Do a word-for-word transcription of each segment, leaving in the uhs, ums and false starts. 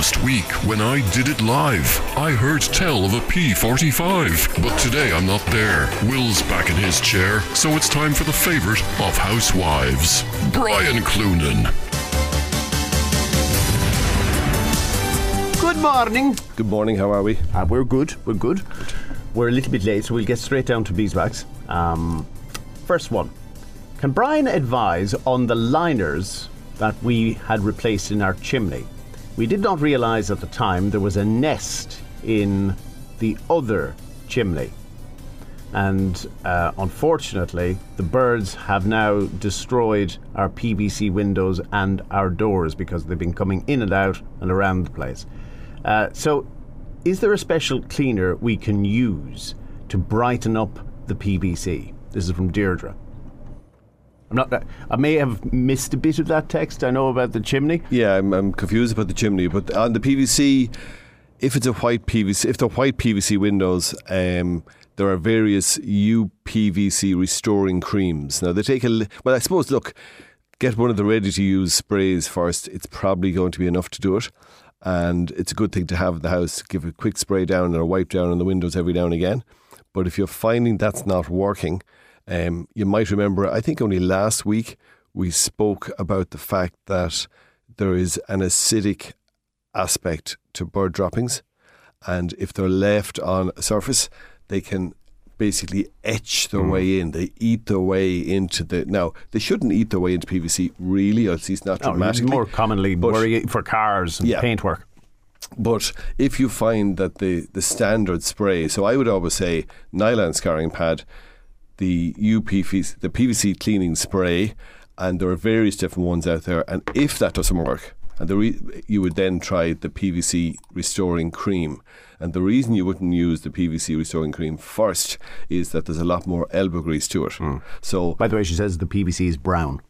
last week when I did it live. I heard tell of a P forty-five, but today I'm not there. Will's back in his chair, so it's time for the favorite of housewives, Brian Cloonan. Good morning. Good morning, how are we? Uh, we're good, we're good. We're a little bit late, so we'll get straight down to beeswax. Um, first one. Can Brian advise on the liners that we had replaced in our chimney? We did not realise at the time there was a nest in the other chimney. And uh, unfortunately, the birds have now destroyed our P V C windows and our doors because they've been coming in and out and around the place. Uh, so is there a special cleaner we can use to brighten up the P V C? This is from Deirdre. I'm not, I may have missed a bit of that text. I know about the chimney. Yeah, I'm, I'm confused about the chimney. But on the P V C, if it's a white P V C, if they're white P V C windows, um, there are various U P V C restoring creams. Now, they take a... Well, I suppose, look, get one of the ready-to-use sprays first. It's probably going to be enough to do it. And it's a good thing to have at the house. Give a quick spray down or a wipe down on the windows every now and again. But if you're finding that's not working, um, you might remember, I think only last week, we spoke about the fact that there is an acidic aspect to bird droppings. And if they're left on a surface, they can basically etch their mm. way in. They eat their way into the... Now, they shouldn't eat their way into P V C, really, or at least not no, dramatically. More commonly but, worry for cars and yeah. paintwork. But if you find that the, the standard spray... So I would always say nylon scouring pad, the U P V C, the P V C cleaning spray, and there are various different ones out there. And if that doesn't work, and the re- you would then try the P V C restoring cream. And the reason you wouldn't use the P V C restoring cream first is that there's a lot more elbow grease to it. Mm. So, by the way, she says the P V C is brown.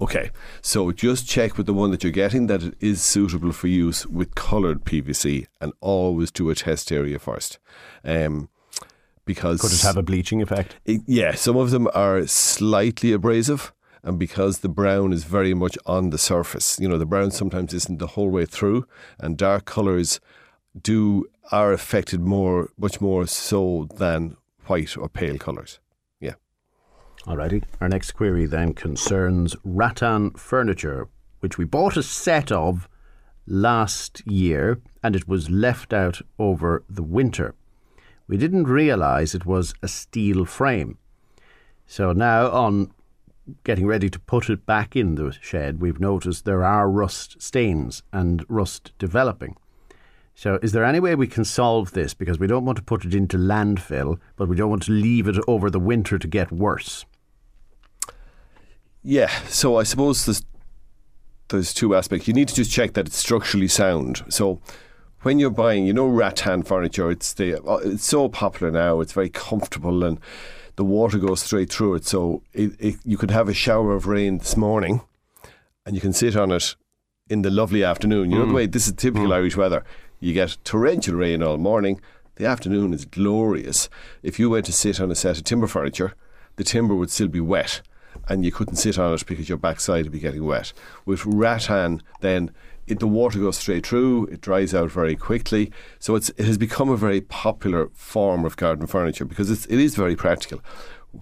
Okay, so just check with the one that you're getting that it is suitable for use with coloured P V C, and always do a test area first. Um, because could it have a bleaching effect? It, yeah, some of them are slightly abrasive. And because the brown is very much on the surface, you know, the brown sometimes isn't the whole way through, and dark colours do are affected more, much more so than white or pale colours. Yeah. Alrighty. Our next query then concerns rattan furniture, which we bought a set of last year, and it was left out over the winter. We didn't realise it was a steel frame. So now on getting ready to put it back in the shed, we've noticed there are rust stains and rust developing. So is there any way we can solve this? Because we don't want to put it into landfill, but we don't want to leave it over the winter to get worse. Yeah, so I suppose there's, there's two aspects. You need to just check that it's structurally sound. So when you're buying, you know, rattan furniture, it's, the, it's so popular now, it's very comfortable, and the water goes straight through it, so it, it, you could have a shower of rain this morning and you can sit on it in the lovely afternoon. You mm. know the way, this is typical mm. Irish weather. You get torrential rain all morning, the afternoon is glorious. If you went to sit on a set of timber furniture, the timber would still be wet and you couldn't sit on it because your backside would be getting wet. With rattan, then it, the water goes straight through, it dries out very quickly, so it's, it has become a very popular form of garden furniture because it's, it is very practical.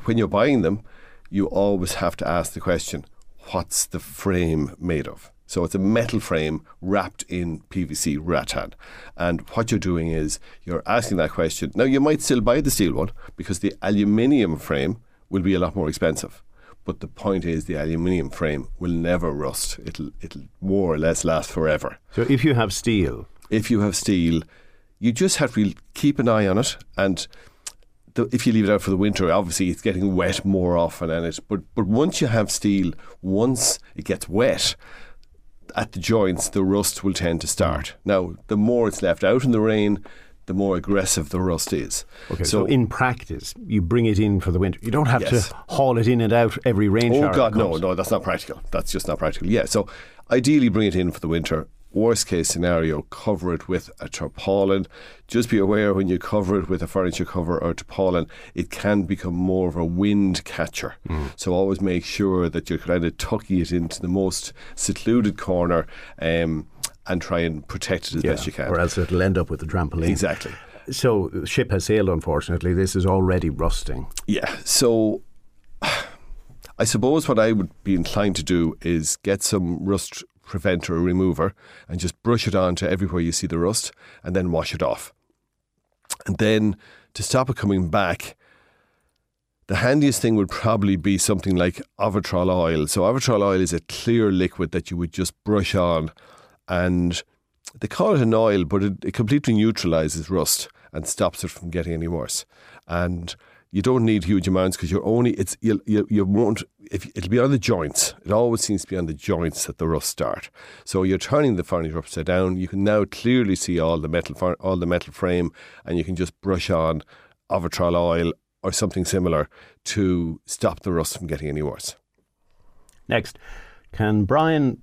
When you're buying them, you always have to ask the question, what's the frame made of? So it's a metal frame wrapped in P V C rattan, and what you're doing is you're asking that question. Now, you might still buy the steel one because the aluminium frame will be a lot more expensive. But the point is, the aluminium frame will never rust. It'll it'll more or less last forever. So if you have steel? If you have steel, you just have to keep an eye on it. And the, if you leave it out for the winter, obviously it's getting wet more often. And it, but, but once you have steel, once it gets wet at the joints, the rust will tend to start. Now, the more it's left out in the rain, the more aggressive the rust is. Okay, so, so in practice, you bring it in for the winter. You don't have yes. to haul it in and out every rain shower. Oh God, no, no, that's not practical. That's just not practical. Yeah, so ideally bring it in for the winter. Worst case scenario, cover it with a tarpaulin. Just be aware when you cover it with a furniture cover or a tarpaulin, it can become more of a wind catcher. Mm. So always make sure that you're kind of tucking it into the most secluded corner, um, and try and protect it as yeah, best you can. Or else it'll end up with the trampoline. Exactly. So the ship has sailed, unfortunately. This is already rusting. Yeah. So I suppose what I would be inclined to do is get some rust preventer or remover and just brush it on to everywhere you see the rust and then wash it off. And then to stop it coming back, the handiest thing would probably be something like Avatrol oil. So Avatrol oil is a clear liquid that you would just brush on, and they call it an oil, but it, it completely neutralises rust and stops it from getting any worse. And you don't need huge amounts because you're only it's you you, you won't if, it'll be on the joints. It always seems to be on the joints that the rust start. So you're turning the furniture upside down. You can now clearly see all the metal all the metal frame, and you can just brush on Avatrol oil or something similar to stop the rust from getting any worse. Next, can Brian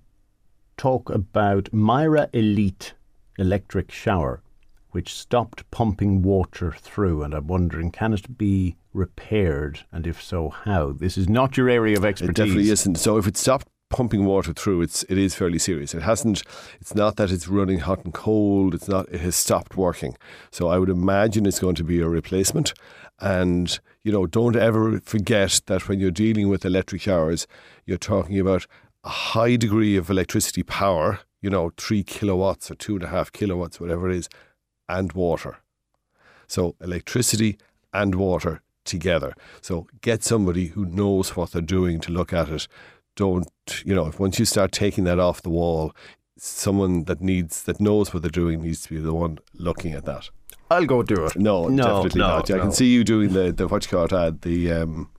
talk about Myra Elite electric shower, which stopped pumping water through, and I'm wondering, can it be repaired, and if so, how? This is not your area of expertise. It definitely isn't. So if it stopped pumping water through, it's it is fairly serious. It hasn't. It's not that it's running hot and cold. It's not. It has stopped working. So I would imagine it's going to be a replacement. And you know, don't ever forget that when you're dealing with electric showers, you're talking about a high degree of electricity power. You know, three kilowatts or two and a half kilowatts, whatever it is, and water. So electricity and water together. So get somebody who knows what they're doing to look at it. Don't, you know, if once you start taking that off the wall, someone that needs, that knows what they're doing needs to be the one looking at that. I'll go do it. No, no definitely no, not. No. I can see you doing the, the what you call it ad, the, um,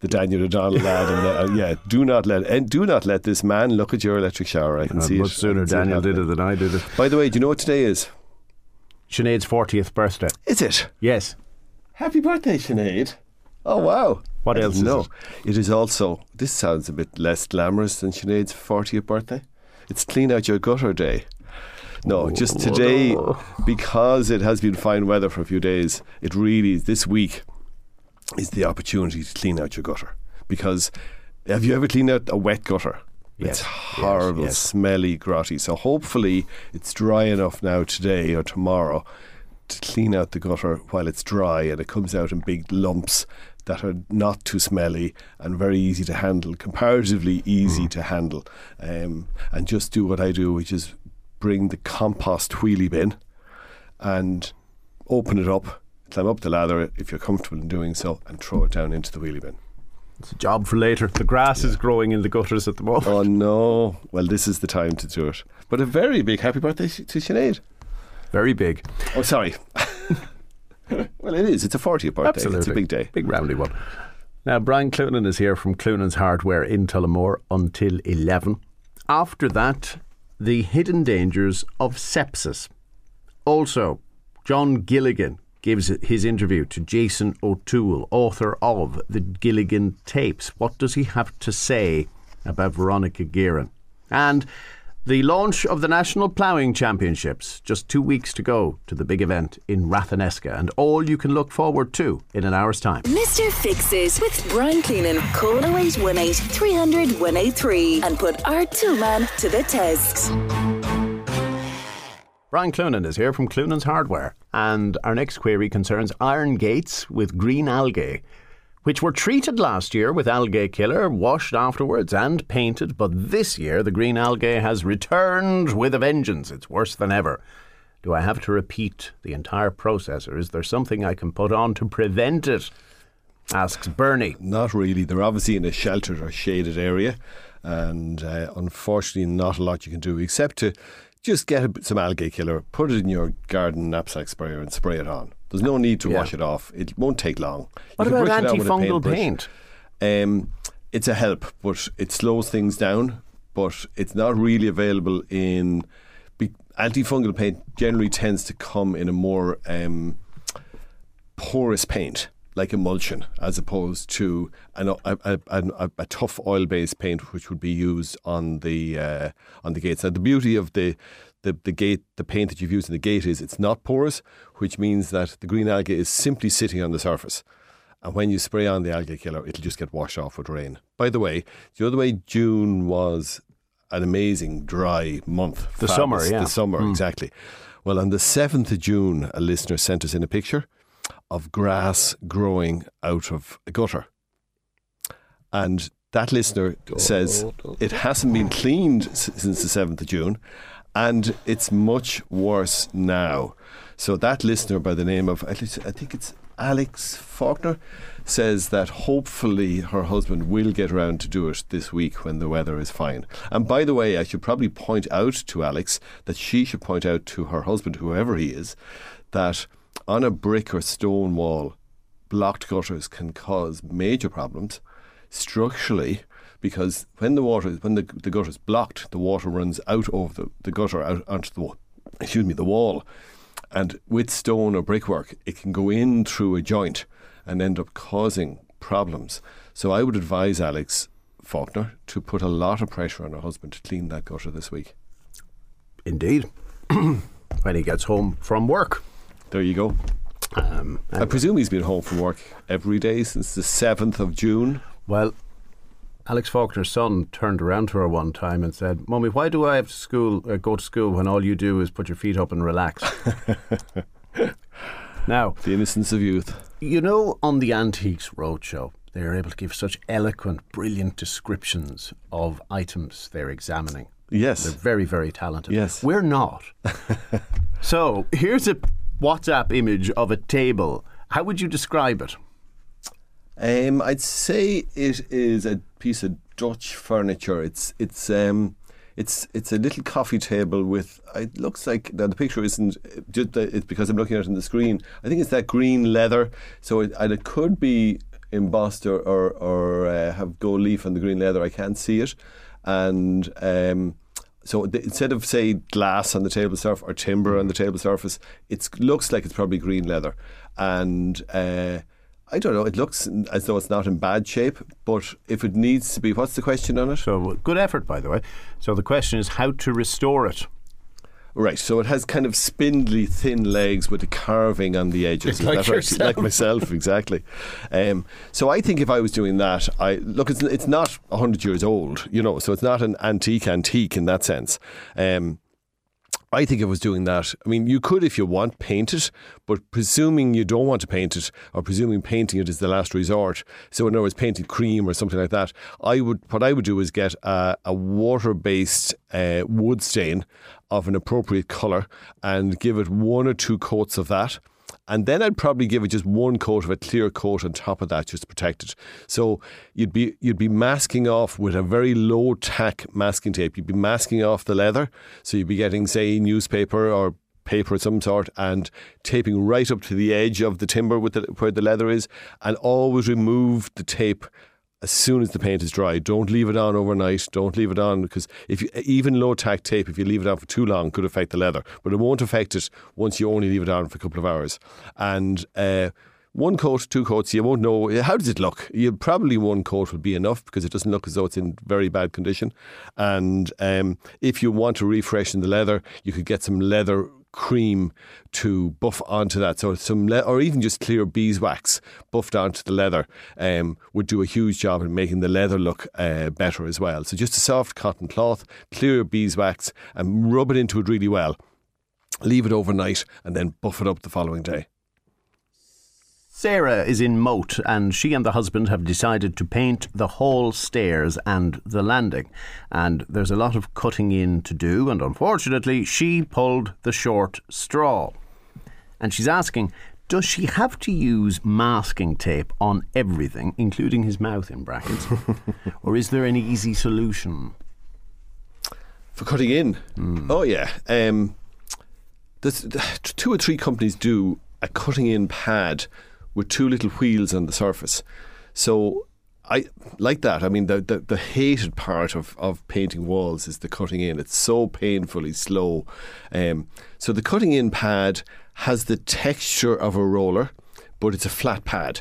the Daniel O'Donnell ad. And the, uh, yeah, do not let, and do not let this man look at your electric shower. I can no, see much it. Much sooner Daniel did it than I did it. By the way, do you know what today is? Sinead's fortieth birthday. Is it? Yes. Happy birthday, Sinead. Oh, wow. What I else is know. It? It is also, this sounds a bit less glamorous than Sinead's fortieth birthday. It's Clean Out Your Gutter Day. No, oh, just today, oh. because it has been fine weather for a few days, it really, this week, is the opportunity to clean out your gutter. Because have you ever cleaned out a wet gutter? Yes, it's horrible, yes, yes. smelly, grotty. So hopefully it's dry enough now today or tomorrow to clean out the gutter while it's dry, and it comes out in big lumps that are not too smelly and very easy to handle, comparatively easy mm. to handle. Um, and just do what I do, which is bring the compost wheelie bin and open it up, climb up the ladder if you're comfortable in doing so, and throw it down into the wheelie bin. It's a job for later. The grass yeah. is growing in the gutters at the moment. Oh no. Well, this is the time to do it. But a very big happy birthday to Sinead. Very big. Oh, sorry. Well, it is. It's a fortieth birthday. Absolutely. It's a big day. Big rambly one. Now, Brian Cloonan is here from Cloonan's Hardware in Tullamore until eleven. After that, the hidden dangers of sepsis. Also, John Gilligan gives his interview to Jason O'Toole, author of The Gilligan Tapes. What does he have to say about Veronica Gearin? And the launch of the National Ploughing Championships, just two weeks to go to the big event in Rathniska, and all you can look forward to in an hour's time. Mister Fix It with Brian Cloonan. Call oh eight one eight, three hundred, one eighty-three and put our two-man to the test. Brian Cloonan is here from Cloonan's Hardware, and our next query concerns iron gates with green algae, which were treated last year with algae killer, washed afterwards and painted, but this year the green algae has returned with a vengeance. It's worse than ever. Do I have to repeat the entire process, or is there something I can put on to prevent it? Asks Bernie. Not really. They're obviously in a sheltered or shaded area, and uh, unfortunately not a lot you can do except to just get some algae killer, put it in your garden knapsack sprayer and spray it on. There's no need to yeah. wash it off. It won't take long. What about antifungal paint? Um, it's a help, but it slows things down, but it's not really available in... Be, antifungal paint generally tends to come in a more um, porous paint, like emulsion, as opposed to an, a, a, a, a tough oil-based paint which would be used on the uh, on the gates. Now, the beauty of the... The, the gate, the paint that you've used in the gate is it's not porous, which means that the green algae is simply sitting on the surface. And when you spray on the algae killer, it'll just get washed off with rain. By the way, the other way June was an amazing dry month. The Fabulous. summer, yeah. The summer, mm. exactly. Well, on the seventh of June, a listener sent us in a picture of grass growing out of a gutter. And that listener says it hasn't been cleaned since the seventh of June and it's much worse now. So that listener by the name of, I think it's Alex Faulkner, says that hopefully her husband will get around to do it this week when the weather is fine. And by the way, I should probably point out to Alex that she should point out to her husband, whoever he is, that on a brick or stone wall, blocked gutters can cause major problems structurally, because when the water, when the, the gutter is blocked, the water runs out of the, the gutter out onto the excuse me the wall. And with stone or brickwork, it can go in through a joint and end up causing problems. So I would advise Alex Faulkner to put a lot of pressure on her husband to clean that gutter this week. Indeed. When he gets home from work. There you go. Um, anyway. I presume he's been home from work every day since the seventh of June. Well, Alex Faulkner's son turned around to her one time and said, "Mummy, why do I have to school, uh, go to school when all you do is put your feet up and relax?" Now, the innocence of youth. You know, on the Antiques Roadshow, they are able to give such eloquent, brilliant descriptions of items they're examining. Yes. They're very, very talented. Yes. We're not. So, here's a WhatsApp image of a table. How would you describe it? Um, I'd say it is a piece of Dutch furniture. It's it's um, it's it's a little coffee table with. It looks like now the picture isn't. It's because I'm looking at it on the screen. I think it's that green leather. So it, it could be embossed or or, or uh, have gold leaf on the green leather. I can't see it, and. Um, So the, instead of, say, glass on the table surface or timber on the table surface, it looks like it's probably green leather. And uh, I don't know, it looks as though it's not in bad shape, but if it needs to be, what's the question on it? So good effort, by the way. So the question is how to restore it. Right, so it has kind of spindly thin legs with a carving on the edges. Like yourself. Like myself, exactly. Um, so I think if I was doing that, I look, it's, it's not one hundred years old, you know, so it's not an antique antique in that sense. Um, I think if I was doing that, I mean, you could, if you want, paint it, but presuming you don't want to paint it, or presuming painting it is the last resort, so in other words, painted cream or something like that, I would, what I would do is get a, a water-based uh, wood stain of an appropriate colour and give it one or two coats of that. And then I'd probably give it just one coat of a clear coat on top of that just to protect it. So you'd be you'd be masking off with a very low tack masking tape. You'd be masking off the leather. So you'd be getting, say, newspaper or paper of some sort and taping right up to the edge of the timber with the, where the leather is, and always remove the tape as soon as the paint is dry. Don't leave it on overnight. Don't leave it on, because if you, even low tack tape, if you leave it on for too long, could affect the leather. But it won't affect it once you only leave it on for a couple of hours. And uh, one coat, two coats, you won't know. How does it look? You probably one coat would be enough, because it doesn't look as though it's in very bad condition. And um, if you want to refreshen the leather, you could get some leather cream to buff onto that, so some le- or even just clear beeswax buffed onto the leather um, would do a huge job in making the leather look uh, better as well. So just a soft cotton cloth, clear beeswax, and rub it into it really well, leave it overnight, and then buff it up the following day. Sarah is in Moat, and she and the husband have decided to paint the hall stairs and the landing. And there's a lot of cutting in to do, and unfortunately, she pulled the short straw. And she's asking, does she have to use masking tape on everything, including his mouth in brackets, or is there an easy solution? For cutting in? Mm. Oh, yeah. Um, there's, two or three companies do a cutting in pad with two little wheels on the surface. So I like that. I mean, the, the, the hated part of, of painting walls is the cutting in. It's so painfully slow. Um, so the cutting in pad has the texture of a roller, but it's a flat pad,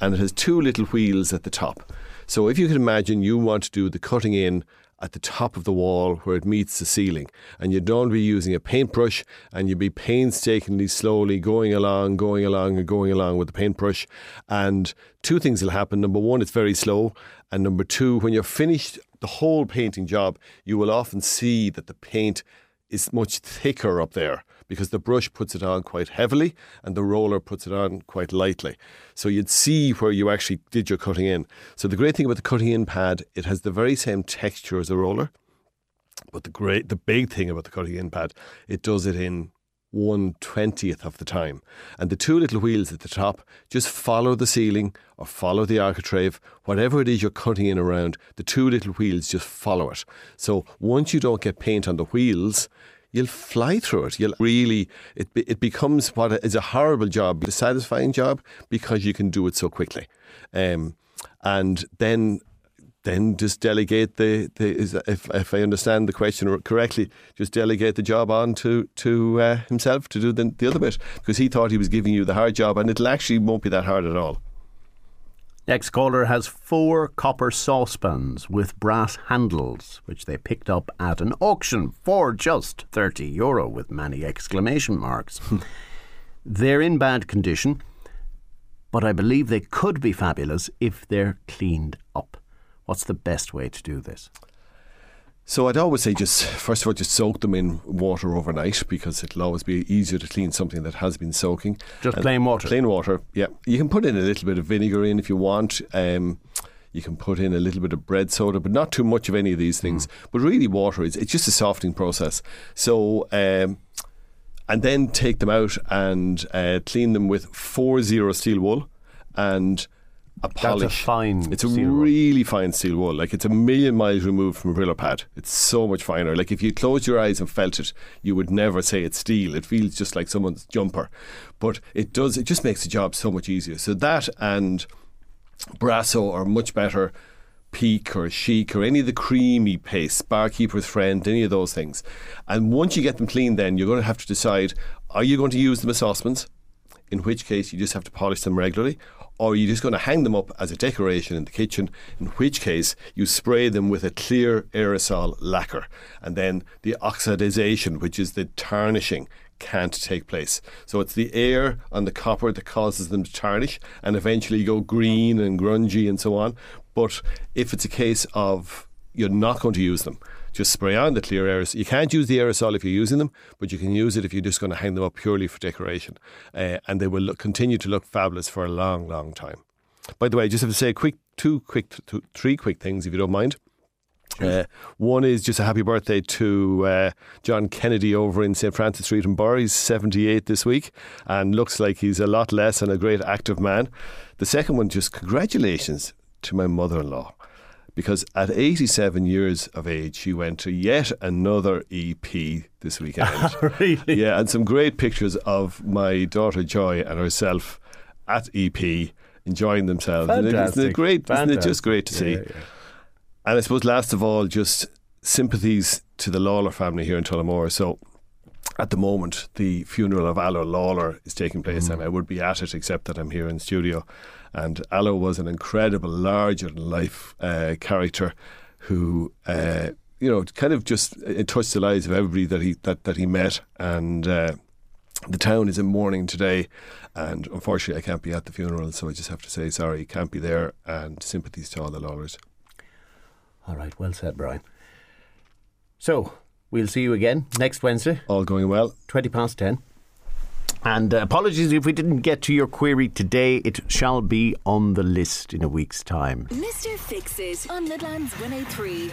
and it has two little wheels at the top. So if you can imagine, you want to do the cutting in at the top of the wall where it meets the ceiling, and you don't be using a paintbrush, and you'd be painstakingly slowly going along, going along and going along with the paintbrush. And two things will happen. Number one, it's very slow, and number two, when you're finished the whole painting job, you will often see that the paint is much thicker up there because the brush puts it on quite heavily and the roller puts it on quite lightly. So you'd see where you actually did your cutting in. So the great thing about the cutting in pad, it has the very same texture as a roller, but the great, the big thing about the cutting in pad, it does it in one twentieth of the time. And the two little wheels at the top just follow the ceiling or follow the architrave. Whatever it is you're cutting in around, the two little wheels just follow it. So once you don't get paint on the wheels, you'll fly through it. You'll really, it, it becomes what is a horrible job, a satisfying job, because you can do it so quickly. Um, and then then just delegate the, the is, if, if I understand the question correctly, just delegate the job on to, to uh, himself to do the, the other bit, because he thought he was giving you the hard job, and it'll actually won't be that hard at all. Next caller has four copper saucepans with brass handles, which they picked up at an auction for just thirty euro with many exclamation marks. They're in bad condition, but I believe they could be fabulous if they're cleaned up. What's the best way to do this? So I'd always say just, first of all, just soak them in water overnight, because it'll always be easier to clean something that has been soaking. Just and plain water? Plain water, yeah. You can put in a little bit of vinegar in if you want. Um, you can put in a little bit of bread soda, but not too much of any of these things. Mm. But really water, is it's just a softening process. So, um, and then take them out and uh, clean them with four zero steel wool and a polish. That's a fine It's a steel really wool. fine steel wool. Like, it's a million miles removed from a Brillo pad. It's so much finer. Like, if you closed your eyes and felt it, you would never say it's steel. It feels just like someone's jumper. But it does, it just makes the job so much easier. So that and Brasso are much better. Peak or Chic or any of the creamy pastes, Barkeeper's Friend, any of those things. And once you get them clean, then you're going to have to decide, are you going to use them as saucepans? In which case you just have to polish them regularly, or you're just going to hang them up as a decoration in the kitchen, in which case you spray them with a clear aerosol lacquer, and then the oxidization, which is the tarnishing, can't take place. So it's the air on the copper that causes them to tarnish and eventually go green and grungy and so on. But if it's a case of you're not going to use them, just spray on the clear aerosol. You can't use the aerosol if you're using them, but you can use it if you're just going to hang them up purely for decoration. Uh, and they will look, continue to look fabulous for a long, long time. By the way, I just have to say a quick, two quick, two, three quick things, if you don't mind. Uh, one is just a happy birthday to uh, John Kennedy over in Saint Francis Street in Barry. He's seventy-eight this week and looks like he's a lot less and a great active man. The second one, just congratulations to my mother-in-law, because at eighty-seven years of age, she went to yet another E P this weekend. Really? Yeah, and some great pictures of my daughter Joy and herself at E P enjoying themselves. Fantastic. Isn't it great? Fantastic. Isn't it just great to see? Yeah, yeah. And I suppose last of all, just sympathies to the Lawler family here in Tullamore. So at the moment, the funeral of Alor Lawler is taking place, mm. and I would be at it except that I'm here in studio. And Alor was an incredible, larger-than-life uh, character who, uh, you know, kind of just it touched the lives of everybody that he that, that he met. And uh, the town is in mourning today, and unfortunately I can't be at the funeral, so I just have to say sorry, can't be there, and sympathies to all the Lawlers. All right, well said, Brian. So, we'll see you again next Wednesday. All going well. twenty past ten. And uh, apologies if we didn't get to your query today. It shall be on the list in a week's time. Mister Fix It on Midlands one oh three.